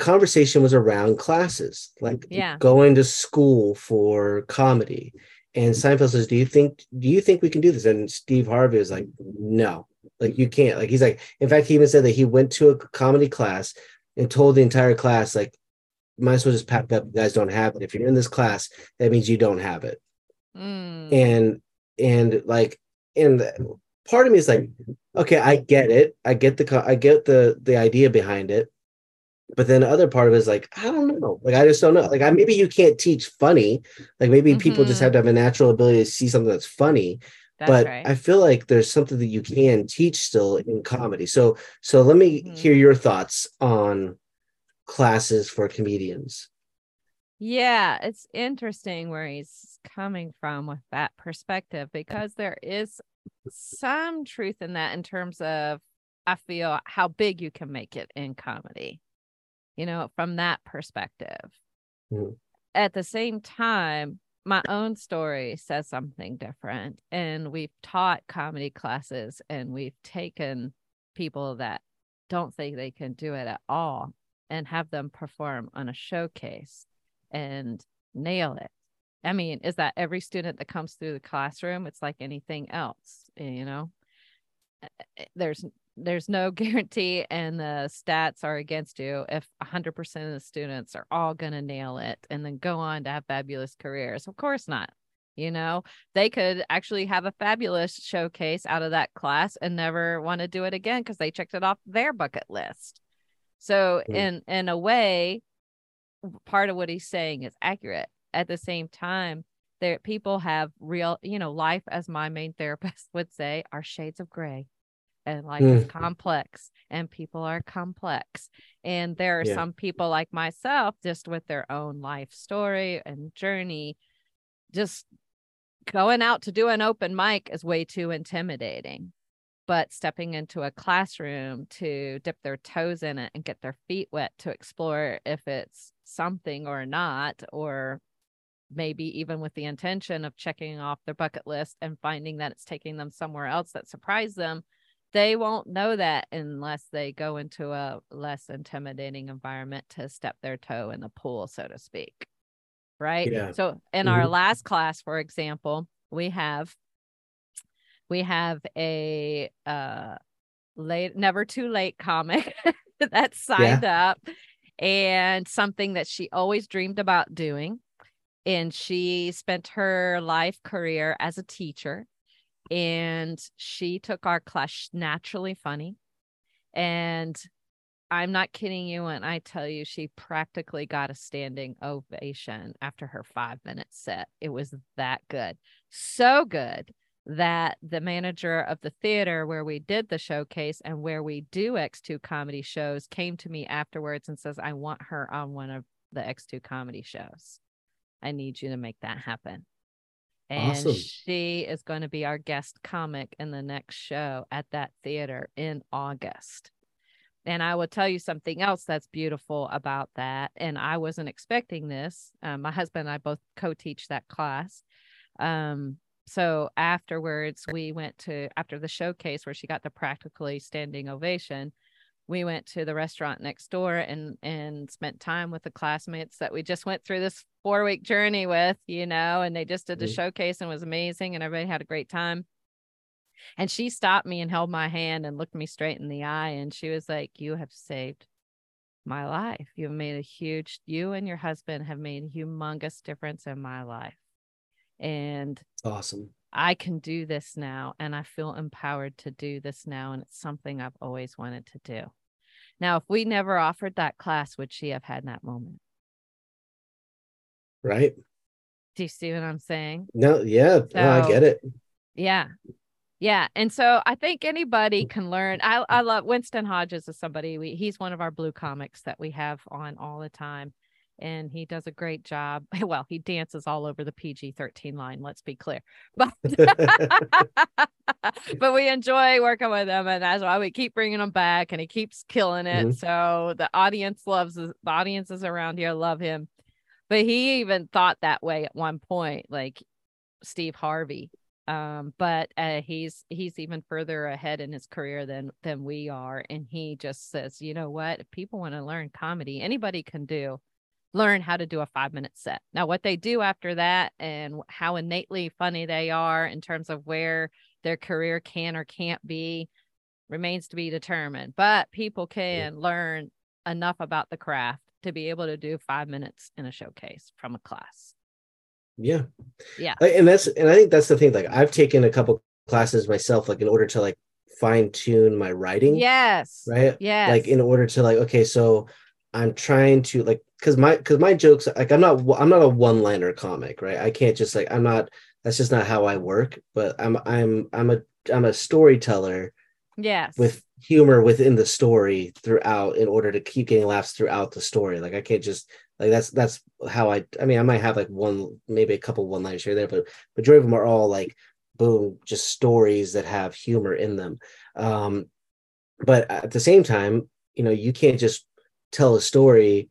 conversation was around classes, like going to school for comedy. And Seinfeld says, "Do you think we can do this?" And Steve Harvey was like, "No, like you can't." Like he's like, in fact, he even said that he went to a comedy class and told the entire class, like, might as well just pack up. You guys don't have it. If you're in this class, that means you don't have it. Mm. And part of me is like, okay, I get it. I get the idea behind it. But then the other part of it is like, I don't know. Like, I just don't know. Like, maybe you can't teach funny. Like, maybe people just have to have a natural ability to see something that's funny. That's but right. I feel like there's something that you can teach still in comedy. So let me hear your thoughts on classes for comedians. Yeah, it's interesting where he's coming from with that perspective, because there is some truth in that in terms of, I feel, how big you can make it in comedy. You know, from that perspective. Mm. At the same time, my own story says something different. And we've taught comedy classes and we've taken people that don't think they can do it at all and have them perform on a showcase and nail it. I mean, is that every student that comes through the classroom? It's like anything else, you know? There's no guarantee, and the stats are against you if 100% of the students are all going to nail it and then go on to have fabulous careers. Of course not. You know, they could actually have a fabulous showcase out of that class and never want to do it again because they checked it off their bucket list. So in a way, part of what he's saying is accurate. At the same time, there people have real, you know, life, as my main therapist would say, are shades of gray. And life is complex, and people are complex. And there are some people like myself, just with their own life story and journey, just going out to do an open mic is way too intimidating. But stepping into a classroom to dip their toes in it and get their feet wet to explore if it's something or not, or maybe even with the intention of checking off their bucket list and finding that it's taking them somewhere else that surprised them, they won't know that unless they go into a less intimidating environment to step their toe in the pool, so to speak. Right. Yeah. So in our last class, for example, we have a late, never too late comic that signed up, and something that she always dreamed about doing. And she spent her life career as a teacher. And she took our class, Naturally Funny. And I'm not kidding you when I tell you she practically got a standing ovation after her 5-minute set. It was that good. So good that the manager of the theater where we did the showcase and where we do X2 comedy shows came to me afterwards and says, I want her on one of the X2 comedy shows. I need you to make that happen. And awesome. She is going to be our guest comic in the next show at that theater in August. And I will tell you something else that's beautiful about that. And I wasn't expecting this. My husband and I both co-teach that class. So afterwards, after the showcase where she got the practically standing ovation, we went to the restaurant next door and spent time with the classmates that we just went through this 4-week journey with, you know, and they just did the showcase and it was amazing and everybody had a great time. And she stopped me and held my hand and looked me straight in the eye. And she was like, you have saved my life. You and your husband have made a humongous difference in my life. And awesome. I can do this now. And I feel empowered to do this now. And it's something I've always wanted to do. Now, if we never offered that class, would she have had that moment? Right. Do you see what I'm saying? No. Yeah. So, no, I get it. Yeah. Yeah. And so I think anybody can learn. I love Winston Hodges is somebody. He's one of our blue comics that we have on all the time. And he does a great job. Well, he dances all over the PG-13 line. Let's be clear. But, but we enjoy working with him. And that's why we keep bringing him back. And he keeps killing it. So the audiences around here love him. But he even thought that way at one point, like Steve Harvey. But he's even further ahead in his career than we are. And he just says, you know what? If people want to learn comedy, anybody can learn how to do a 5-minute set. Now, what they do after that and how innately funny they are in terms of where their career can or can't be remains to be determined. But people can learn enough about the craft to be able to do 5 minutes in a showcase from a class. Yeah. Yeah. And I think that's the thing. Like, I've taken a couple classes myself, like in order to like fine tune my writing. Yes. Right. Yeah. Like in order to like, okay, so I'm trying to like, cause my jokes, like I'm not a one-liner comic, right? I can't just like, that's just not how I work, but I'm a storyteller. Yes. With humor within the story throughout, in order to keep getting laughs throughout the story. Like I can't just like, that's how I mean, I might have like one, maybe a couple one-liners here or there, but majority of them are all like, boom, just stories that have humor in them. But at the same time, you know, you can't just tell a story.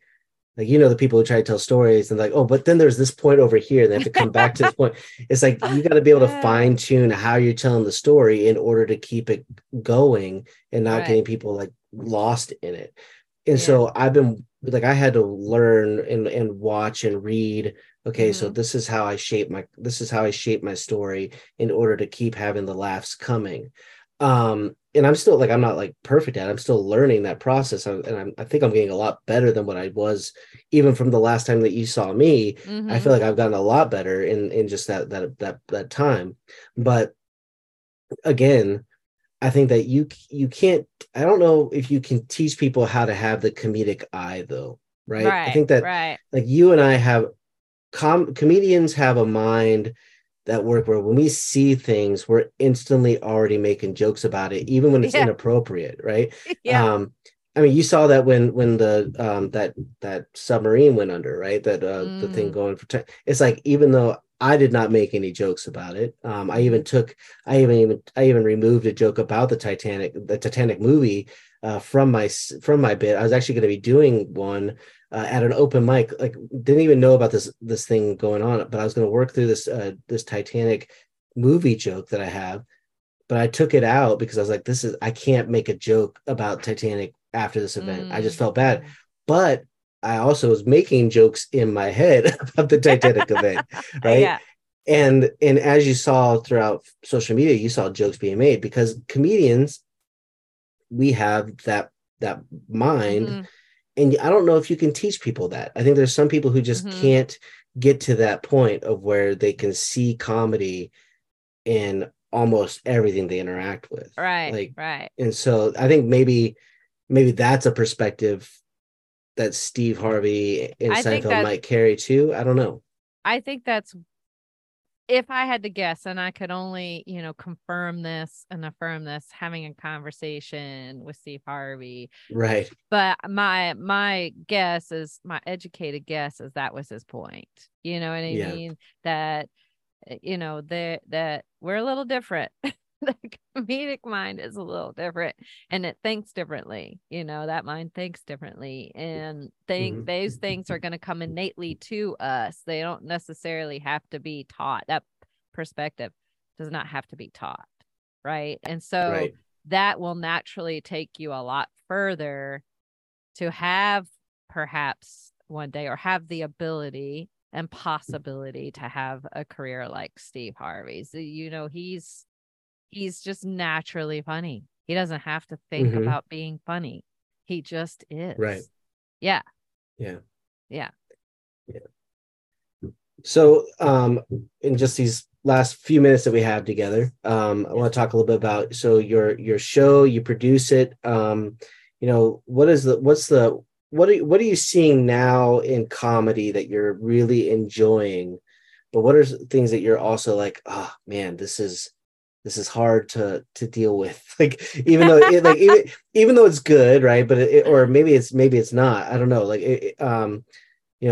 Like, you know, the people who try to tell stories and like, oh, but then there's this point over here and they have to come back to this point. It's like, you got to be able to fine tune how you're telling the story in order to keep it going and not getting people like lost in it. And so I've been like, I had to learn and watch and read. Okay. Mm-hmm. So this is how I shape my story in order to keep having the laughs coming. And I'm still like, I'm not like perfect at it. I'm still learning that process. I think I'm getting a lot better than what I was, even from the last time that you saw me. Mm-hmm. I feel like I've gotten a lot better in just that time. But again, I think that you can't, I don't know if you can teach people how to have the comedic eye though. Right. I think that like you and I have comedians have a mind that work where when we see things, we're instantly already making jokes about it, even when it's inappropriate, right? Yeah. I mean, you saw that when the that submarine went under, right? That the thing going for it's like, even though I did not make any jokes about it, I even removed a joke about the Titanic movie from my bit. I was actually going to be doing one at an open mic, like didn't even know about this thing going on, but I was going to work through this Titanic movie joke that I have, but I took it out because I was like, I can't make a joke about Titanic after this event. I just felt bad, but I also was making jokes in my head about the Titanic event, right? Yeah. And as you saw throughout social media, you saw jokes being made because comedians, we have that mind. Mm-hmm. And I don't know if you can teach people that. I think there's some people who just can't get to that point of where they can see comedy in almost everything they interact with. Right. And so I think maybe that's a perspective that Steve Harvey and Seinfeld might carry too. I don't know. I think that's, if I had to guess, and I could only, confirm this and affirm this, having a conversation with Steve Harvey. Right. But my guess is, my educated guess is, that was his point. You know what I mean? That, that we're a little different. The comedic mind is a little different and it thinks differently. That mind thinks differently, and those things are going to come innately to us. They don't necessarily have to be taught. That perspective does not have to be taught. Right. And so that will naturally take you a lot further to have, perhaps one day, or have the ability and possibility to have a career like Steve Harvey's. He's just naturally funny. He doesn't have to think about being funny. He just is. Right. Yeah. Yeah. Yeah. Yeah. So in just these last few minutes that we have together, I want to talk a little bit about, so your show, you produce it. What are you seeing now in comedy that you're really enjoying? But what are things that you're also like, oh man, this is hard to deal with. Like, even though even though it's good, right? But maybe it's not. I don't know. Like,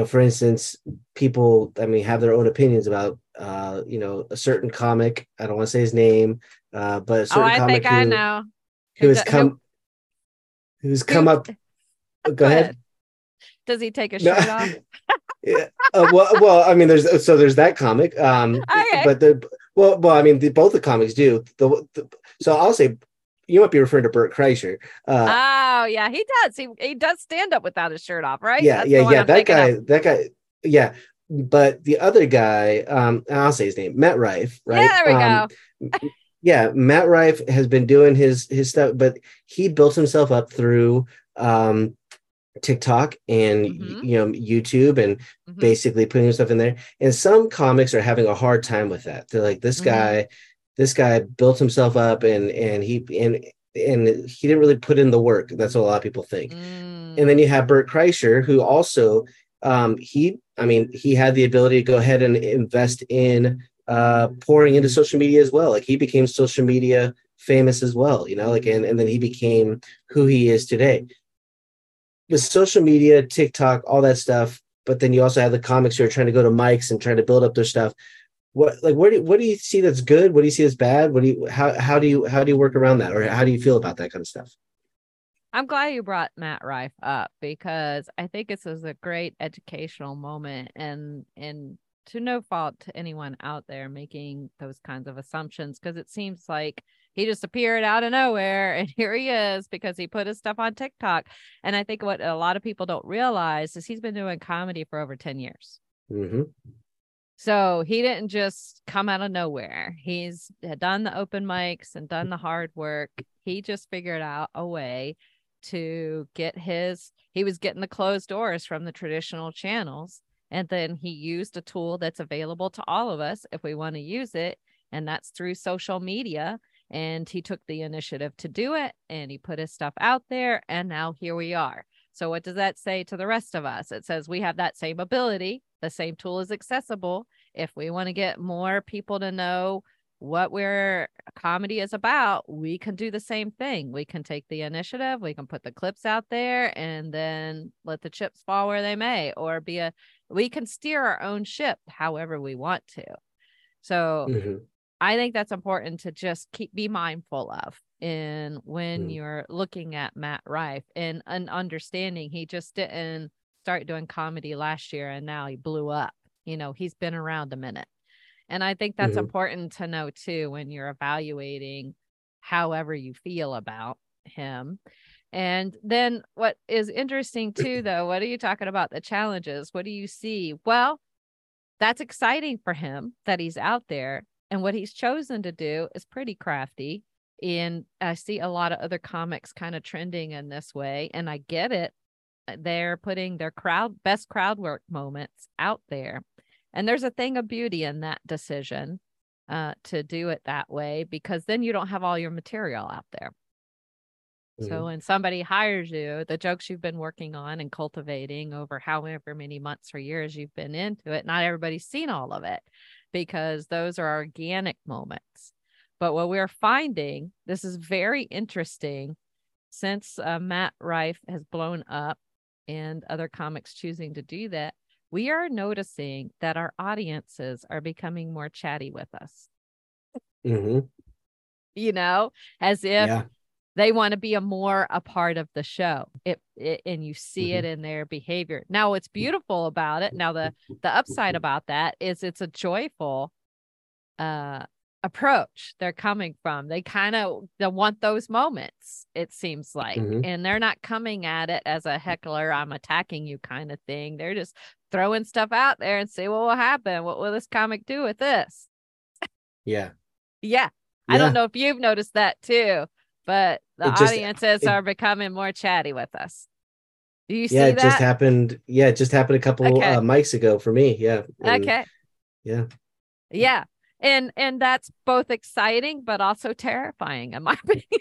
for instance, people, have their own opinions about, a certain comic. I don't want to say his name, but a certain comic. I think I know. Who's come up? Go ahead. Does he take a shirt off? Yeah. There's that comic. Okay. But the. Well, both the comics do. So I'll say, you might be referring to Bert Kreischer. Yeah, he does. He does stand up without his shirt off, right? Yeah, That guy. Yeah, but the other guy, I'll say his name, Matt Rife, right? Yeah, there we go. Yeah, Matt Rife has been doing his stuff, but he built himself up through TikTok and YouTube and basically putting stuff in there. And some comics are having a hard time with that. They're like, this guy built himself up and he didn't really put in the work. That's what a lot of people think. And then you have Bert Kreischer, who also he had the ability to go ahead and invest in pouring into social media as well. Like, he became social media famous as well, and then he became who he is today. With social media, TikTok, all that stuff, but then you also have the comics who are trying to go to mics and trying to build up their stuff. What do you see that's good? What do you see that's bad? How do you work around that, or how do you feel about that kind of stuff? I'm glad you brought Matt Rife up, because I think this is a great educational moment, and to no fault to anyone out there making those kinds of assumptions, because it seems like he just appeared out of nowhere and here he is because he put his stuff on TikTok. And I think what a lot of people don't realize is he's been doing comedy for over 10 years. Mm-hmm. So he didn't just come out of nowhere. He's done the open mics and done the hard work. He just figured out a way to get he was getting the closed doors from the traditional channels. And then he used a tool that's available to all of us if we want to use it, and that's through social media. And he took the initiative to do it, and he put his stuff out there, and now here we are. So what does that say to the rest of us? It says we have that same ability. The same tool is accessible. If we want to get more people to know what comedy is about, we can do the same thing. We can take the initiative, we can put the clips out there, and then let the chips fall where they may, or we can steer our own ship however we want to. So I think that's important to just be mindful of in when you're looking at Matt Rife and understanding he just didn't start doing comedy last year and now he blew up. He's been around a minute. And I think that's important to know too, when you're evaluating however you feel about him. And then what is interesting too, though, what are you talking about? The challenges, what do you see? Well, that's exciting for him that he's out there. And what he's chosen to do is pretty crafty. And I see a lot of other comics kind of trending in this way. And I get it. They're putting their best crowd work moments out there. And there's a thing of beauty in that decision to do it that way, because then you don't have all your material out there. Mm-hmm. So when somebody hires you, the jokes you've been working on and cultivating over however many months or years you've been into it, not everybody's seen all of it, because those are organic moments. But what we're finding, this is very interesting, since Matt Rife has blown up and other comics choosing to do that, we are noticing that our audiences are becoming more chatty with us, as if they want to be a part of the show. And you see it in their behavior. Now, what's beautiful about it, now the upside about that is it's a joyful approach they're coming from. They want those moments, it seems like, and they're not coming at it as a heckler, I'm attacking you kind of thing. They're just throwing stuff out there and say, what will happen? What will this comic do with this? Yeah. I don't know if you've noticed that too, but the audiences are becoming more chatty with us. Do you see that? It just happened a couple mics ago for me. Yeah. And that's both exciting, but also terrifying, in my opinion.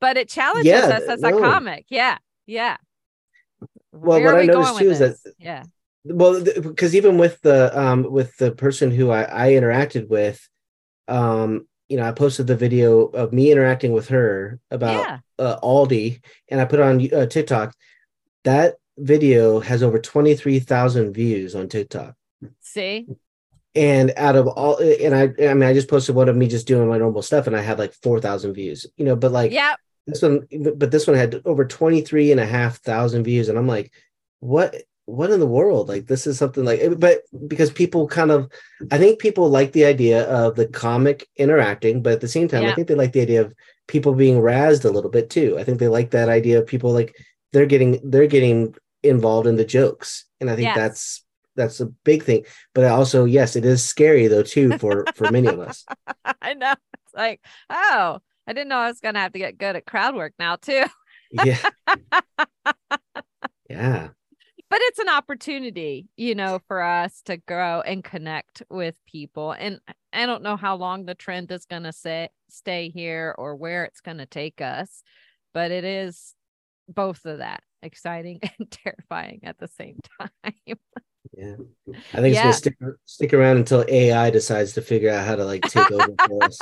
But it challenges us as a comic. Yeah. Well, what I noticed too is that, well, because even with the person who I interacted with, I posted the video of me interacting with her about Aldi, and I put it on TikTok. That video has over 23,000 views on TikTok. See? And out of all, I just posted one of me just doing my normal stuff, and I had like 4,000 views, this one had over 23,500 views. And I'm like, what in the world? Like, this is something like, but because people I think people like the idea of the comic interacting, but at the same time, I think they like the idea of people being razzed a little bit too. I think they like that idea of people like they're getting involved in the jokes. And I think that's a big thing, but also, yes, it is scary though too for many of us. I know, it's like, oh, I didn't know I was gonna have to get good at crowd work now too. Yeah. Yeah. But it's an opportunity, you know, for us to grow and connect with people. And I don't know how long the trend is going to stay here or where it's going to take us, but it is both of that, exciting and terrifying at the same time. Yeah, I think it's gonna stick around until AI decides to figure out how to like take over for us.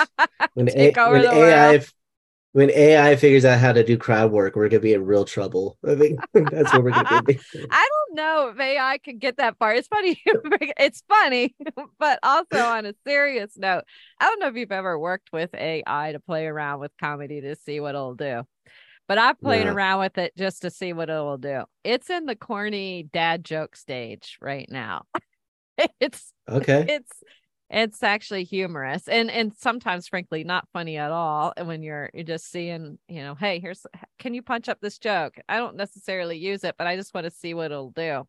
When AI figures out how to do crowd work, we're gonna be in real trouble. I think that's what we're gonna be. I don't know if AI can get that far. It's funny, but also on a serious note, I don't know if you've ever worked with AI to play around with comedy to see what it'll do. But I played around with it just to see what it will do. It's in the corny dad joke stage right now. It's actually humorous and sometimes, frankly, not funny at all. And when you're just seeing, you know, hey, can you punch up this joke? I don't necessarily use it, but I just want to see what it'll do.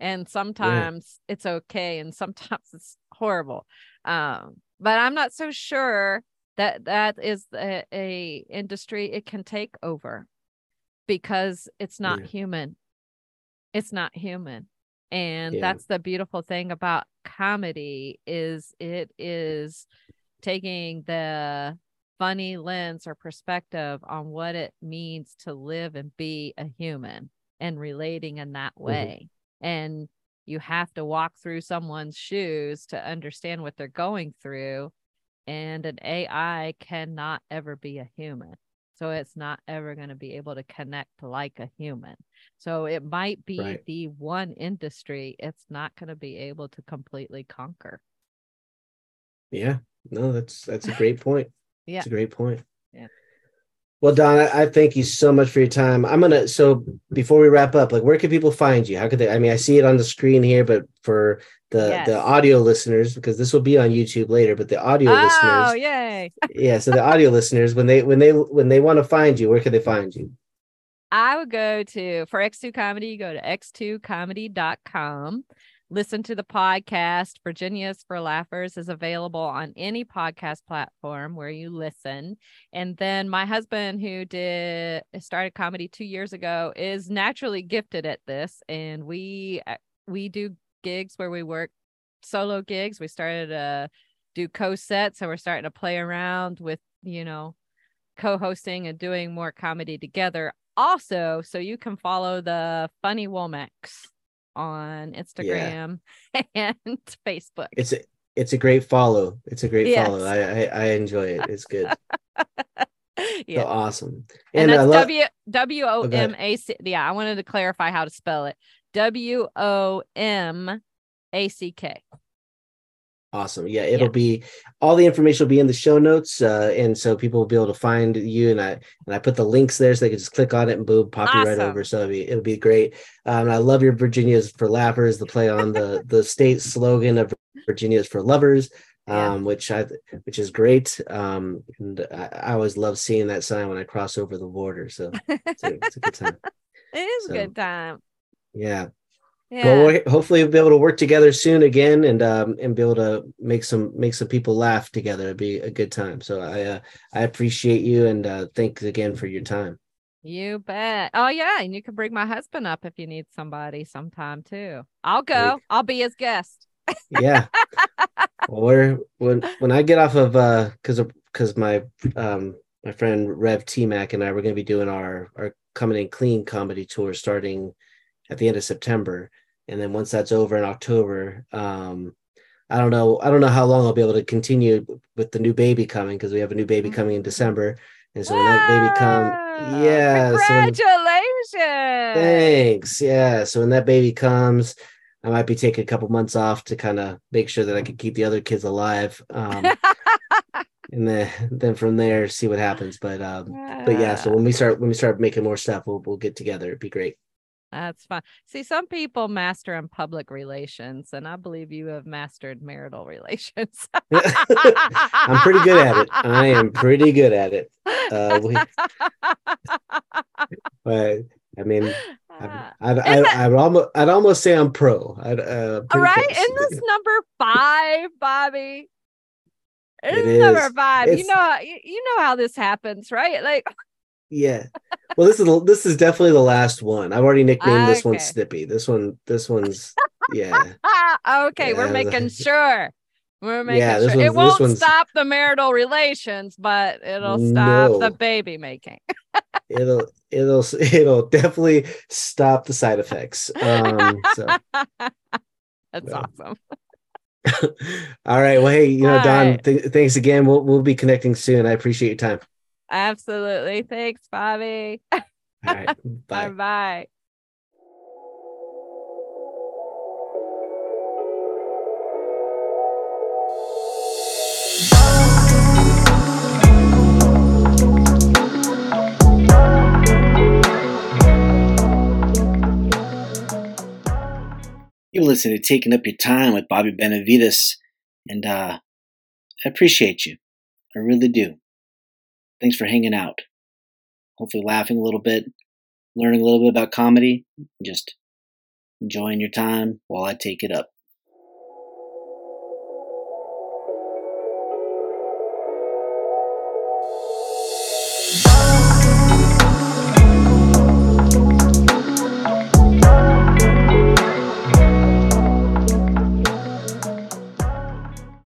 And sometimes it's okay, and sometimes it's horrible. But I'm not so sure that is a industry it can take over, because it's not human. It's not human. And that's the beautiful thing about comedy, is it is taking the funny lens or perspective on what it means to live and be a human and relating in that way. And you have to walk through someone's shoes to understand what they're going through. And an AI cannot ever be a human. So it's not ever going to be able to connect like a human. So it might be the one industry it's not going to be able to completely conquer. Yeah, no, that's a great point. Yeah, it's a great point. Yeah. Well, Dawn, I thank you so much for your time. So before we wrap up, like, where can people find you? How could they? I mean, I see it on the screen here, but for the audio listeners, because this will be on YouTube later, but the audio listeners. Oh, yay. Yeah. So the audio listeners, when they want to find you, where can they find you? I would go to, for X2 Comedy, go to x2comedy.com. Listen to the podcast. Virginia is for Laughers is available on any podcast platform where you listen. And then my husband, who started comedy 2 years ago, is naturally gifted at this. And we do gigs where we work solo gigs. We started to do co-sets, and we're starting to play around with, you know, co-hosting and doing more comedy together. Also, so you can follow the funny Womacks on Instagram and Facebook. It's a great follow. It's a great follow. I enjoy it. It's good. Yeah, so awesome. And that's WOMAC. Yeah, I wanted to clarify how to spell it. WOMACK. Awesome. Yeah, it'll be, all the information will be in the show notes, and so people will be able to find you. And I put the links there so they can just click on it and boom, pop you right over. So it'll be great. And I love your Virginia's for Laughers, the play on the state slogan of Virginia's for Lovers, which is great. And I always love seeing that sign when I cross over the border. So it's a good time. It is a good time. Yeah. Yeah. Well, hopefully we'll be able to work together soon again, and be able to make some people laugh together. It'd be a good time. So I appreciate you, and thanks again for your time. You bet. Oh yeah, and you can bring my husband up if you need somebody sometime too. I'll go. Great. I'll be his guest. Yeah. Well, when I get off of because my friend Rev T-Mac and I were going to be doing our Coming In Clean comedy tour starting at the end of September. And then once that's over in October, I don't know how long I'll be able to continue with the new baby coming, because we have a new baby coming in December. And so when that baby comes, congratulations. Thanks. Yeah. So when that baby comes, I might be taking a couple months off to kind of make sure that I can keep the other kids alive. And then from there, see what happens. But yeah, so when we start making more stuff, we'll get together. It'd be great. That's fun. See, some people master in public relations, and I believe you have mastered marital relations. I'm pretty good at it. I am pretty good at it. But I mean, I'd almost say I'm pro. All right, close. Isn't this number 5, Bobby? It is number 5. You know how this happens, right? Like, Yeah. Well, this is definitely the last one. I've already nicknamed this one Snippy. This one's yeah. Okay, yeah, we're making sure. We're making sure it won't stop the marital relations, but it'll stop the baby making. It'll definitely stop the side effects. That's awesome. All right. Well, hey, Dawn, thanks again. We'll be connecting soon. I appreciate your time. Absolutely. Thanks, Bobby. All right. Bye. Bye. You're listening to Taking Up Your Time with Bobby Benavides, and I appreciate you. I really do. Thanks for hanging out. Hopefully laughing a little bit, learning a little bit about comedy, and just enjoying your time while I take it up.